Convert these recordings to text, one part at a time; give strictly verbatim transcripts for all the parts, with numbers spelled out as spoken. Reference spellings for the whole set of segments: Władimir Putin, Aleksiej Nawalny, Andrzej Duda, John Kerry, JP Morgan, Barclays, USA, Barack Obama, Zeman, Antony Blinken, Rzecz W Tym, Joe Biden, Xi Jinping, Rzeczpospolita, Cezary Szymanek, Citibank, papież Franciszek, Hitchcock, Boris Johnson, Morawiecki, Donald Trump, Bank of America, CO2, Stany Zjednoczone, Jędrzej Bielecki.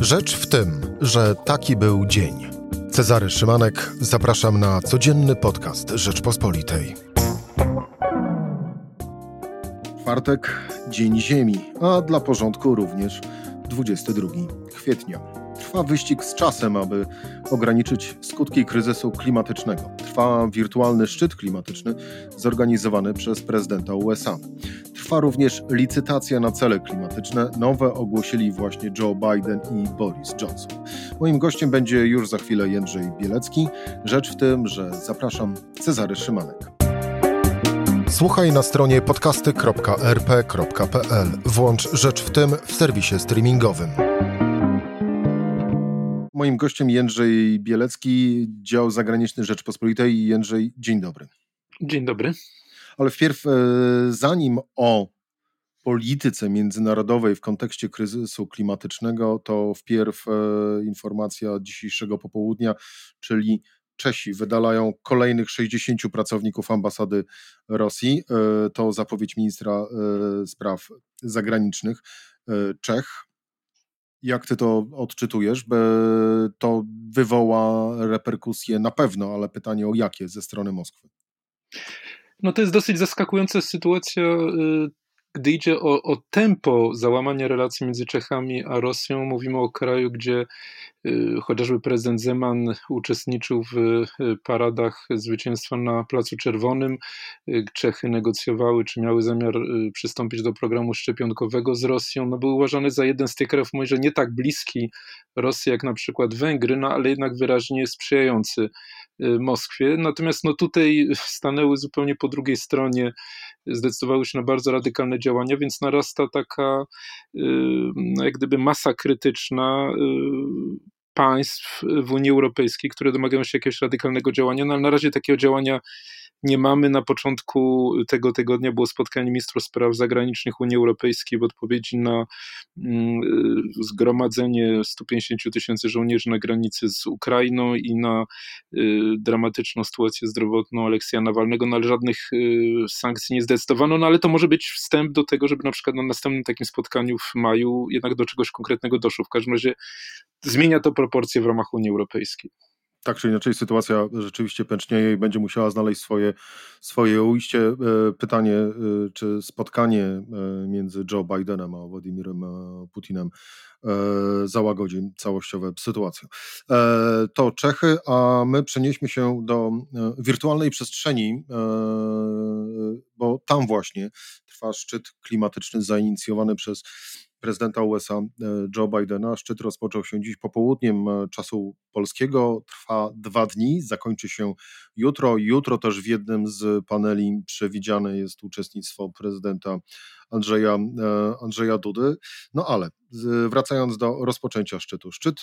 Rzecz w tym, że taki był dzień. Cezary Szymanek, zapraszam na codzienny podcast Rzeczpospolitej. Czwartek, Dzień Ziemi, a dla porządku również dwudziestego drugiego kwietnia. Trwa wyścig z czasem, aby ograniczyć skutki kryzysu klimatycznego. Trwa wirtualny szczyt klimatyczny zorganizowany przez prezydenta U S A. Trwa również licytacja na cele klimatyczne. Nowe ogłosili właśnie Joe Biden i Boris Johnson. Moim gościem będzie już za chwilę Jędrzej Bielecki. Rzecz w tym, że zapraszam, Cezary Szymanek. Słuchaj na stronie podcasty kropka er pe kropka pe el. Włącz Rzecz w tym w serwisie streamingowym. Moim gościem Jędrzej Bielecki, dział zagraniczny Rzeczpospolitej. Jędrzej, dzień dobry. Dzień dobry. Ale wpierw, zanim o polityce międzynarodowej w kontekście kryzysu klimatycznego, to wpierw informacja dzisiejszego popołudnia, czyli Czesi wydalają kolejnych sześćdziesięciu pracowników ambasady Rosji. To zapowiedź ministra spraw zagranicznych Czech. Jak ty to odczytujesz? To wywoła reperkusje na pewno, ale pytanie o jakie ze strony Moskwy? No to jest dosyć zaskakująca sytuacja, gdy idzie o, o tempo załamania relacji między Czechami a Rosją. Mówimy o kraju, gdzie chociażby prezydent Zeman uczestniczył w paradach zwycięstwa na Placu Czerwonym. Czechy negocjowały, czy miały zamiar przystąpić do programu szczepionkowego z Rosją. No, był uważany za jeden z tych krajów, może nie tak bliski Rosji jak na przykład Węgry, no, ale jednak wyraźnie sprzyjający Moskwie. Natomiast no, tutaj stanęły zupełnie po drugiej stronie, zdecydowały się na bardzo radykalne działania, więc narasta taka jak gdyby masa krytyczna państw w Unii Europejskiej, które domagają się jakiegoś radykalnego działania, no ale na razie takiego działania nie mamy. Na początku tego tygodnia było spotkanie ministrów spraw zagranicznych Unii Europejskiej w odpowiedzi na zgromadzenie stu pięćdziesięciu tysięcy żołnierzy na granicy z Ukrainą i na dramatyczną sytuację zdrowotną Aleksja Nawalnego, no ale żadnych sankcji nie zdecydowano, no ale to może być wstęp do tego, żeby na przykład na następnym takim spotkaniu w maju jednak do czegoś konkretnego doszło. W każdym razie zmienia to proporcje w ramach Unii Europejskiej. Tak czy inaczej sytuacja rzeczywiście pęcznieje i będzie musiała znaleźć swoje, swoje ujście. Pytanie, czy spotkanie między Joe Bidenem a Władimirem Putinem załagodzi całościowe sytuację. To Czechy, a my przenieśmy się do wirtualnej przestrzeni, bo tam właśnie trwa szczyt klimatyczny zainicjowany przez prezydenta U S A Joe Bidena. Szczyt rozpoczął się dziś popołudniem czasu polskiego, trwa dwa dni, zakończy się jutro. Jutro też w jednym z paneli przewidziane jest uczestnictwo prezydenta Andrzeja, Andrzeja Dudy. No ale wracając do rozpoczęcia szczytu. Szczyt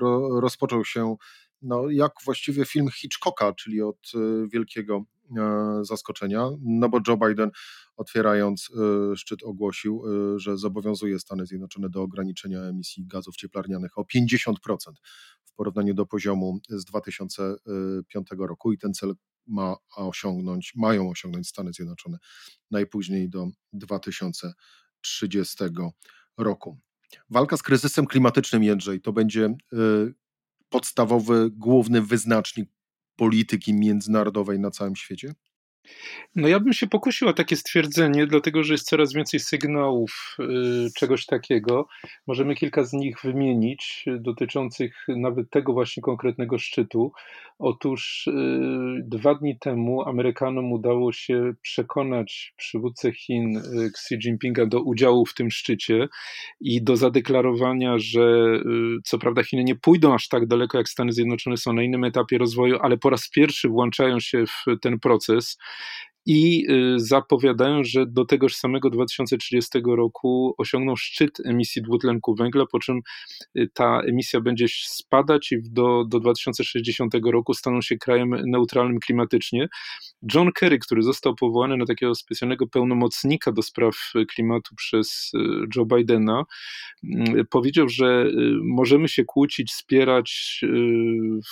ro, rozpoczął się no, jak właściwie film Hitchcocka, czyli od wielkiego zaskoczenia, no bo Joe Biden otwierając szczyt ogłosił, że zobowiązuje Stany Zjednoczone do ograniczenia emisji gazów cieplarnianych o pięćdziesiąt procent w porównaniu do poziomu z dwa tysiące piątego roku i ten cel ma osiągnąć, mają osiągnąć Stany Zjednoczone najpóźniej do dwa tysiące trzydziestego roku. Walka z kryzysem klimatycznym, Jędrzej, to będzie podstawowy, główny wyznacznik polityki międzynarodowej na całym świecie? No ja bym się pokusił o takie stwierdzenie, dlatego że jest coraz więcej sygnałów y, czegoś takiego. Możemy kilka z nich wymienić, dotyczących nawet tego właśnie konkretnego szczytu. Otóż y, dwa dni temu Amerykanom udało się przekonać przywódcę Chin y, Xi Jinpinga do udziału w tym szczycie i do zadeklarowania, że y, co prawda Chiny nie pójdą aż tak daleko jak Stany Zjednoczone, są na innym etapie rozwoju, ale po raz pierwszy włączają się w ten proces i zapowiadają, że do tegoż samego dwa tysiące trzydziestego roku osiągną szczyt emisji dwutlenku węgla, po czym ta emisja będzie spadać i do, do dwa tysiące sześćdziesiątego roku staną się krajem neutralnym klimatycznie. John Kerry, który został powołany na takiego specjalnego pełnomocnika do spraw klimatu przez Joe Bidena, powiedział, że możemy się kłócić, spierać,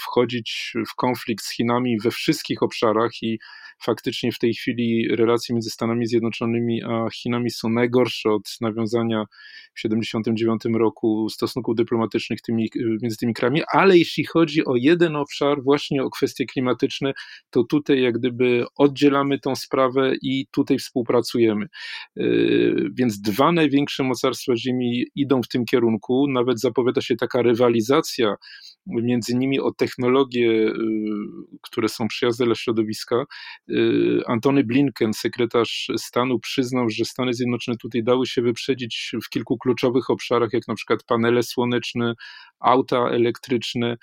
wchodzić w konflikt z Chinami we wszystkich obszarach i faktycznie w tej chwili relacje między Stanami Zjednoczonymi a Chinami są najgorsze od nawiązania w tysiąc dziewięćset siedemdziesiątym dziewiątym roku stosunków dyplomatycznych tymi, między tymi krajami, ale jeśli chodzi o jeden obszar, właśnie o kwestie klimatyczne, to tutaj jak gdyby oddzielamy tą sprawę i tutaj współpracujemy. Więc dwa największe mocarstwa ziemi idą w tym kierunku, nawet zapowiada się taka rywalizacja między nimi o technologie, które są przyjazne dla środowiska. Antony Blinken, sekretarz stanu, przyznał, że Stany Zjednoczone tutaj dały się wyprzedzić w kilku kluczowych obszarach, jak na przykład panele słoneczne, auta elektryczne.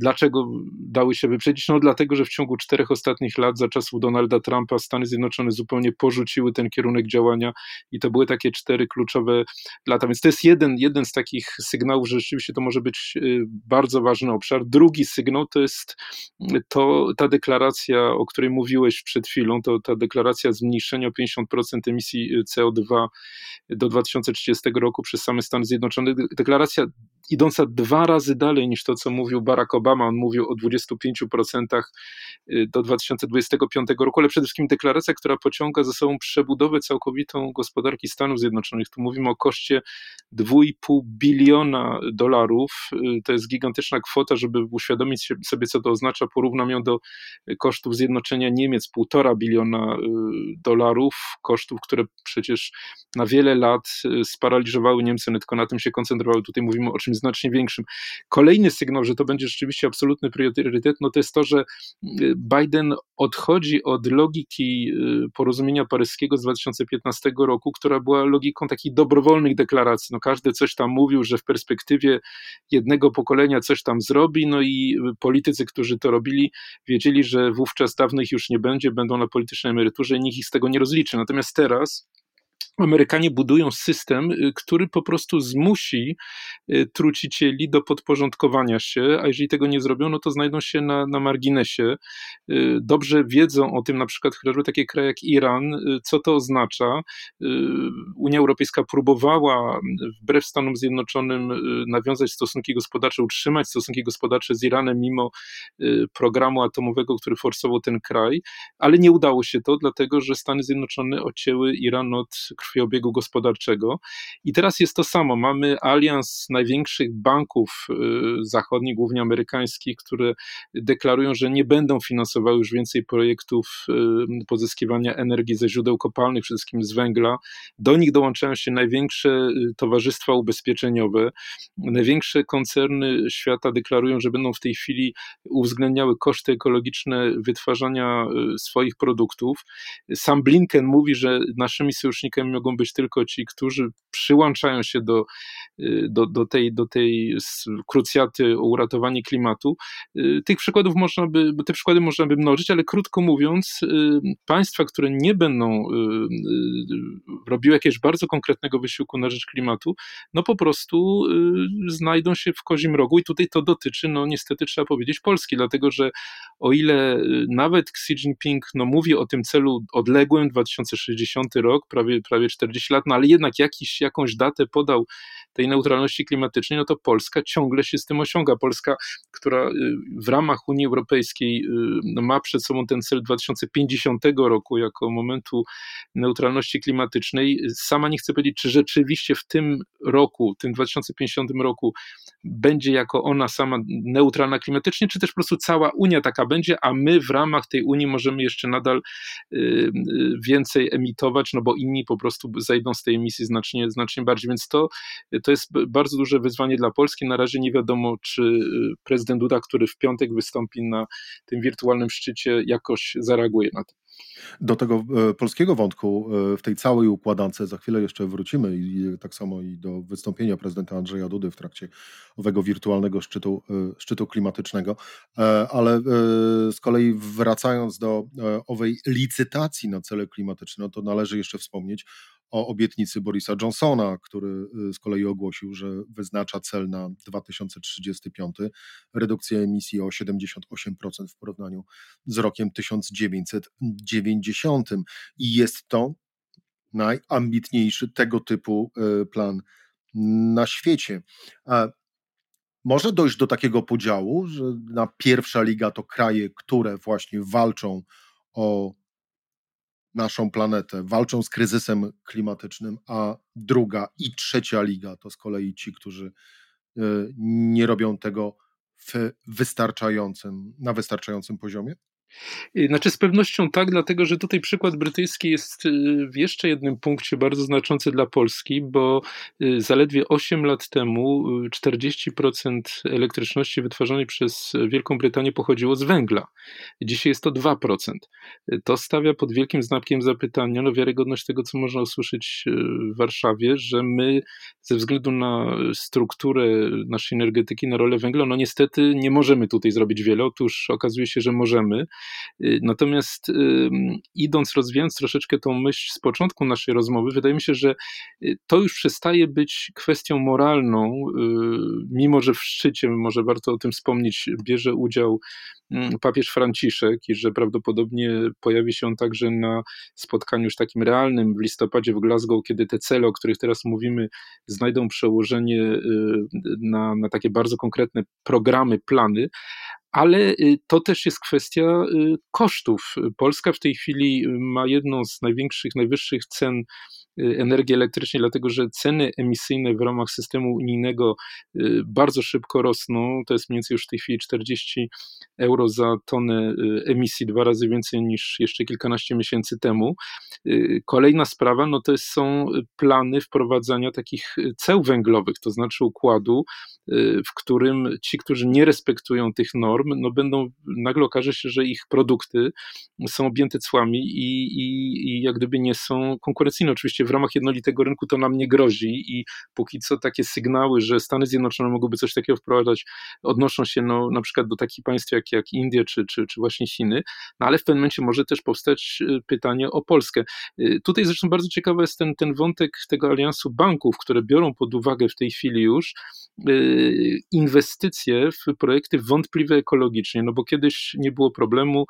Dlaczego dały się wyprzedzić? No dlatego, że w ciągu czterech ostatnich lat za czasów Donalda Trumpa Stany Zjednoczone zupełnie porzuciły ten kierunek działania i to były takie cztery kluczowe lata. Więc to jest jeden, jeden z takich sygnałów, że rzeczywiście to może być bardzo ważny obszar. Drugi sygnał to jest to, ta deklaracja, o której mówiłeś przed chwilą, to ta deklaracja zmniejszenia o pięćdziesiąt procent emisji C O dwa do dwa tysiące trzydziestego roku przez same Stany Zjednoczone. Deklaracja idąca dwa razy dalej niż to, co mówił Barack Obama. On mówił o dwudziestu pięciu procentach do dwa tysiące dwudziestego piątego roku, ale przede wszystkim deklaracja, która pociąga za sobą przebudowę całkowitą gospodarki Stanów Zjednoczonych. Tu mówimy o koszcie dwa i pół biliona dolarów. To jest gigantyczna kwota, żeby uświadomić sobie, co to oznacza. Porównam ją do kosztów zjednoczenia Niemiec, półtora biliona dolarów, kosztów, które przecież na wiele lat sparaliżowały Niemcy, one tylko na tym się koncentrowały. Tutaj mówimy o czymś znacznie większym. Kolejny sygnał, że to będzie rzeczywiście absolutny priorytet, no to jest to, że Biden odchodzi od logiki porozumienia paryskiego z dwa tysiące piętnastego roku, która była logiką takich dobrowolnych deklaracji. No każdy coś tam mówił, że w perspektywie jednego pokolenia coś tam zrobi, no i politycy, którzy to robili, wiedzieli, że wówczas dawnych już nie będzie, będą na politycznej emeryturze i nikt ich z tego nie rozliczy. Natomiast teraz Amerykanie budują system, który po prostu zmusi trucicieli do podporządkowania się, a jeżeli tego nie zrobią, no to znajdą się na, na marginesie. Dobrze wiedzą o tym na przykład chociażby takie kraje jak Iran, co to oznacza. Unia Europejska próbowała wbrew Stanom Zjednoczonym nawiązać stosunki gospodarcze, utrzymać stosunki gospodarcze z Iranem mimo programu atomowego, który forsował ten kraj, ale nie udało się to, dlatego że Stany Zjednoczone odcięły Iran od krwiobiegu gospodarczego. I teraz jest to samo. Mamy alians największych banków zachodnich, głównie amerykańskich, które deklarują, że nie będą finansowały już więcej projektów pozyskiwania energii ze źródeł kopalnych, przede wszystkim z węgla. Do nich dołączają się największe towarzystwa ubezpieczeniowe. Największe koncerny świata deklarują, że będą w tej chwili uwzględniały koszty ekologiczne wytwarzania swoich produktów. Sam Blinken mówi, że naszymi sojusznikami mogą być tylko ci, którzy przyłączają się do, do, do, tej, do tej krucjaty o uratowanie klimatu. Tych przykładów można by, te przykłady można by mnożyć, ale krótko mówiąc, państwa, które nie będą robiły jakiegoś bardzo konkretnego wysiłku na rzecz klimatu, no po prostu znajdą się w kozim rogu i tutaj to dotyczy, no niestety trzeba powiedzieć, Polski, dlatego że o ile nawet Xi Jinping no, mówi o tym celu odległym, dwa tysiące sześćdziesiąty rok, prawie prawie czterdzieści lat, no ale jednak jakiś, jakąś datę podał tej neutralności klimatycznej, no to Polska ciągle się z tym osiąga. Polska, która w ramach Unii Europejskiej ma przed sobą ten cel dwa tysiące pięćdziesiątego roku jako momentu neutralności klimatycznej, sama nie chcę powiedzieć, czy rzeczywiście w tym roku, w tym dwa tysiące pięćdziesiątym roku będzie jako ona sama neutralna klimatycznie, czy też po prostu cała Unia taka będzie, a my w ramach tej Unii możemy jeszcze nadal więcej emitować, no bo inni po prostu zejdą z tej emisji znacznie, znacznie bardziej, więc to, to jest bardzo duże wyzwanie dla Polski. Na razie nie wiadomo, czy prezydent Duda, który w piątek wystąpi na tym wirtualnym szczycie, jakoś zareaguje na to. Do tego polskiego wątku w tej całej układance za chwilę jeszcze wrócimy i tak samo i do wystąpienia prezydenta Andrzeja Dudy w trakcie owego wirtualnego szczytu, szczytu klimatycznego, ale z kolei wracając do owej licytacji na cele klimatyczne, no to należy jeszcze wspomnieć o obietnicy Borisa Johnsona, który z kolei ogłosił, że wyznacza cel na dwa tysiące trzydziesty piąty redukcję emisji o siedemdziesiąt osiem procent w porównaniu z rokiem tysiąc dziewięćset dziewięćdziesiątym. I jest to najambitniejszy tego typu plan na świecie. Może dojść do takiego podziału, że na pierwsza liga to kraje, które właśnie walczą o naszą planetę, walczą z kryzysem klimatycznym, a druga i trzecia liga to z kolei ci, którzy nie robią tego w wystarczającym, na wystarczającym poziomie? Znaczy z pewnością tak, dlatego że tutaj przykład brytyjski jest w jeszcze jednym punkcie bardzo znaczący dla Polski, bo zaledwie osiem lat temu czterdzieści procent elektryczności wytwarzanej przez Wielką Brytanię pochodziło z węgla. Dzisiaj jest to dwa procent. To stawia pod wielkim znakiem zapytania no, wiarygodność tego, co można usłyszeć w Warszawie, że my ze względu na strukturę naszej energetyki, na rolę węgla, no niestety nie możemy tutaj zrobić wiele. Otóż okazuje się, że możemy. Natomiast idąc, rozwijając troszeczkę tą myśl z początku naszej rozmowy, wydaje mi się, że to już przestaje być kwestią moralną, mimo że w szczycie, może warto o tym wspomnieć, bierze udział papież Franciszek i że prawdopodobnie pojawi się on także na spotkaniu już takim realnym w listopadzie w Glasgow, kiedy te cele, o których teraz mówimy, znajdą przełożenie na, na takie bardzo konkretne programy, plany. Ale to też jest kwestia kosztów. Polska w tej chwili ma jedną z największych, najwyższych cen energii elektrycznej, dlatego że ceny emisyjne w ramach systemu unijnego bardzo szybko rosną. To jest mniej więcej już w tej chwili czterdzieści euro za tonę emisji, dwa razy więcej niż jeszcze kilkanaście miesięcy temu. Kolejna sprawa, no to są plany wprowadzania takich ceł węglowych, to znaczy układu, w którym ci, którzy nie respektują tych norm, no będą, nagle okaże się, że ich produkty są objęte cłami i, i, i jak gdyby nie są konkurencyjne. Oczywiście w ramach jednolitego rynku to nam nie grozi i póki co takie sygnały, że Stany Zjednoczone mogłyby coś takiego wprowadzać, odnoszą się no, na przykład do takich państw jak, jak Indie czy, czy, czy właśnie Chiny, no ale w pewnym momencie może też powstać pytanie o Polskę. Tutaj zresztą bardzo ciekawy jest ten, ten wątek tego aliansu banków, które biorą pod uwagę w tej chwili już inwestycje w projekty wątpliwe ekologicznie, no bo kiedyś nie było problemu,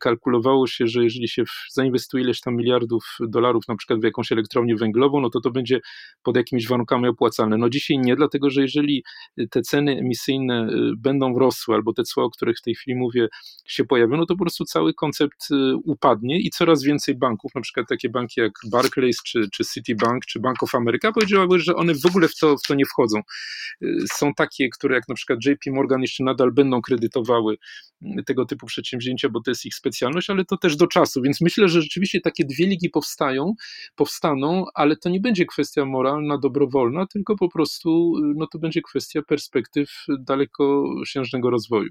kalkulowało się, że jeżeli się zainwestuje ileś tam miliardów dolarów na przykład w jakąś elektrownię węglową, no to to będzie pod jakimiś warunkami opłacalne. No dzisiaj nie, dlatego że jeżeli te ceny emisyjne będą rosły, albo te cła, o których w tej chwili mówię, się pojawią, no to po prostu cały koncept upadnie i coraz więcej banków, na przykład takie banki jak Barclays, czy, czy Citibank, czy Bank of America powiedziały, że one w ogóle w to, w to nie wchodzą. Są takie, które jak na przykład J P Morgan jeszcze nadal będą kredytowały tego typu przedsięwzięcia, bo to jest ich specjalność, ale to też do czasu, więc myślę, że rzeczywiście takie dwie ligi powstają, powstaną, ale to nie będzie kwestia moralna, dobrowolna, tylko po prostu no to będzie kwestia perspektyw dalekosiężnego rozwoju.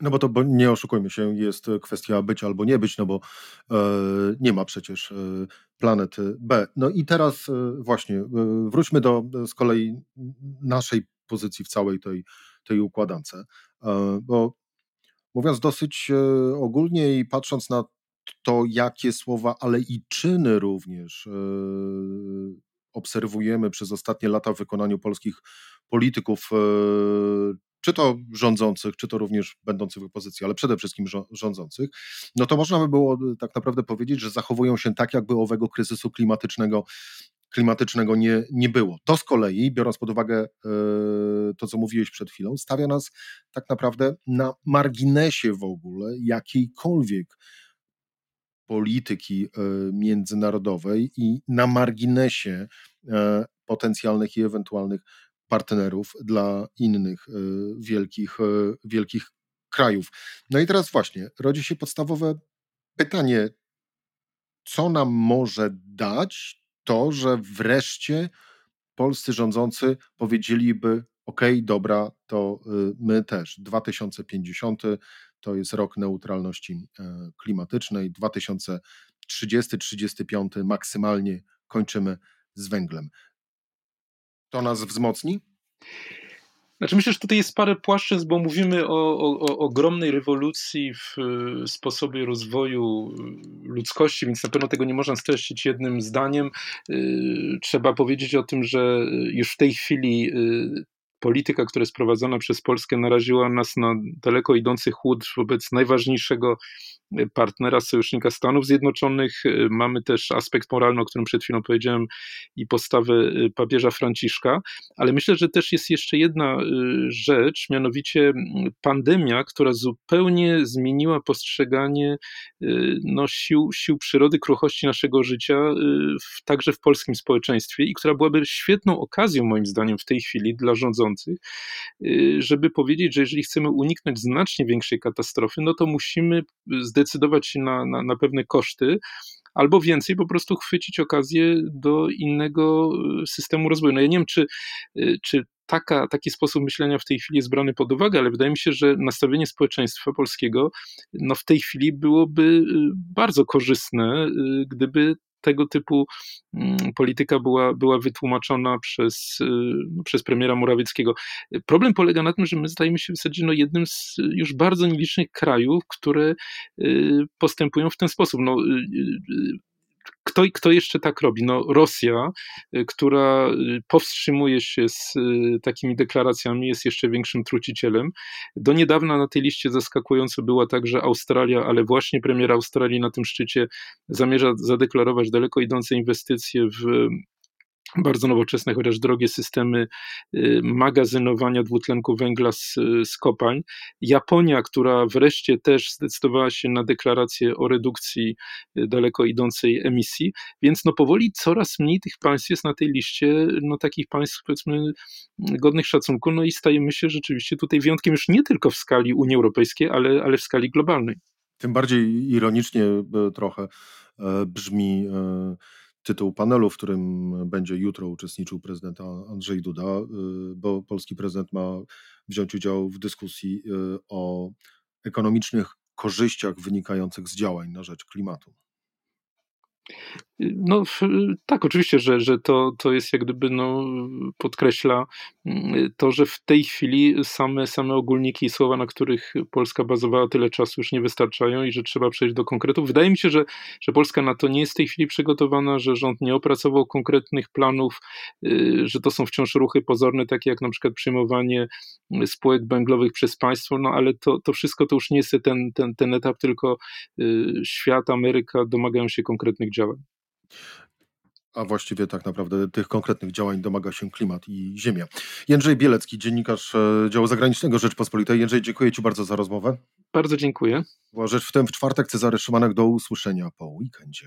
No bo to, bo nie oszukujmy się, jest kwestia być albo nie być, no bo e, nie ma przecież e, planety B. No i teraz e, właśnie e, wróćmy do z kolei naszej pozycji w całej tej, tej układance, e, bo mówiąc dosyć e, ogólnie i patrząc na to, jakie słowa, ale i czyny również e, obserwujemy przez ostatnie lata w wykonaniu polskich polityków, e, czy to rządzących, czy to również będących w opozycji, ale przede wszystkim rządzących, no to można by było tak naprawdę powiedzieć, że zachowują się tak, jakby owego kryzysu klimatycznego, klimatycznego nie, nie było. To z kolei, biorąc pod uwagę to, co mówiłeś przed chwilą, stawia nas tak naprawdę na marginesie w ogóle jakiejkolwiek polityki międzynarodowej i na marginesie potencjalnych i ewentualnych partnerów dla innych wielkich, wielkich krajów. No i teraz właśnie rodzi się podstawowe pytanie, co nam może dać to, że wreszcie polscy rządzący powiedzieliby, ok, dobra, to my też. dwa tysiące pięćdziesiąty to jest rok neutralności klimatycznej, dwa tysiące trzydziesty do trzydziestego piątego maksymalnie kończymy z węglem. To nas wzmocni? Znaczy myślę, że tutaj jest parę płaszczyzn, bo mówimy o, o, o ogromnej rewolucji w sposobie rozwoju ludzkości, więc na pewno tego nie można streścić jednym zdaniem. Trzeba powiedzieć o tym, że już w tej chwili polityka, która jest prowadzona przez Polskę, naraziła nas na daleko idący chłód wobec najważniejszego partnera, sojusznika Stanów Zjednoczonych. Mamy też aspekt moralny, o którym przed chwilą powiedziałem, i postawę papieża Franciszka, ale myślę, że też jest jeszcze jedna rzecz, mianowicie pandemia, która zupełnie zmieniła postrzeganie no, sił, sił przyrody, kruchości naszego życia w, także w polskim społeczeństwie i która byłaby świetną okazją moim zdaniem w tej chwili dla rządzących, żeby powiedzieć, że jeżeli chcemy uniknąć znacznie większej katastrofy, no to musimy zdecydować decydować się na, na, na pewne koszty, albo więcej po prostu chwycić okazję do innego systemu rozwoju. No ja nie wiem, czy, czy taka, taki sposób myślenia w tej chwili jest brany pod uwagę, ale wydaje mi się, że nastawienie społeczeństwa polskiego no w tej chwili byłoby bardzo korzystne, gdyby tego typu polityka była, była wytłumaczona przez, przez premiera Morawieckiego. Problem polega na tym, że my stajemy się w zasadzie no jednym z już bardzo nielicznych krajów, które postępują w ten sposób. No, Kto, kto jeszcze tak robi? No Rosja, która powstrzymuje się z takimi deklaracjami, jest jeszcze większym trucicielem. Do niedawna na tej liście zaskakująco była także Australia, ale właśnie premier Australii na tym szczycie zamierza zadeklarować daleko idące inwestycje w bardzo nowoczesne, chociaż drogie systemy magazynowania dwutlenku węgla z, z kopalń. Japonia, która wreszcie też zdecydowała się na deklarację o redukcji daleko idącej emisji, więc no powoli coraz mniej tych państw jest na tej liście, no takich państw powiedzmy godnych szacunku, no i stajemy się rzeczywiście tutaj wyjątkiem już nie tylko w skali Unii Europejskiej, ale, ale w skali globalnej. Tym bardziej ironicznie trochę brzmi tytuł panelu, w którym będzie jutro uczestniczył prezydent Andrzej Duda, bo polski prezydent ma wziąć udział w dyskusji o ekonomicznych korzyściach wynikających z działań na rzecz klimatu. No tak, oczywiście, że, że to, to jest jak gdyby no, podkreśla to, że w tej chwili same, same ogólniki i słowa, na których Polska bazowała tyle czasu, już nie wystarczają i że trzeba przejść do konkretów. Wydaje mi się, że, że Polska na to nie jest w tej chwili przygotowana, że rząd nie opracował konkretnych planów, że to są wciąż ruchy pozorne, takie jak na przykład przyjmowanie spółek węglowych przez państwo, no ale to, to wszystko to już nie jest ten, ten, ten etap, tylko świat, Ameryka domagają się konkretnych działań. A właściwie tak naprawdę tych konkretnych działań domaga się klimat i ziemia. Jędrzej Bielecki, dziennikarz działu zagranicznego Rzeczpospolitej. Jędrzej, dziękuję Ci bardzo za rozmowę. Bardzo dziękuję. Była Rzecz w tym w czwartek. Cezary Szymanek, do usłyszenia po weekendzie.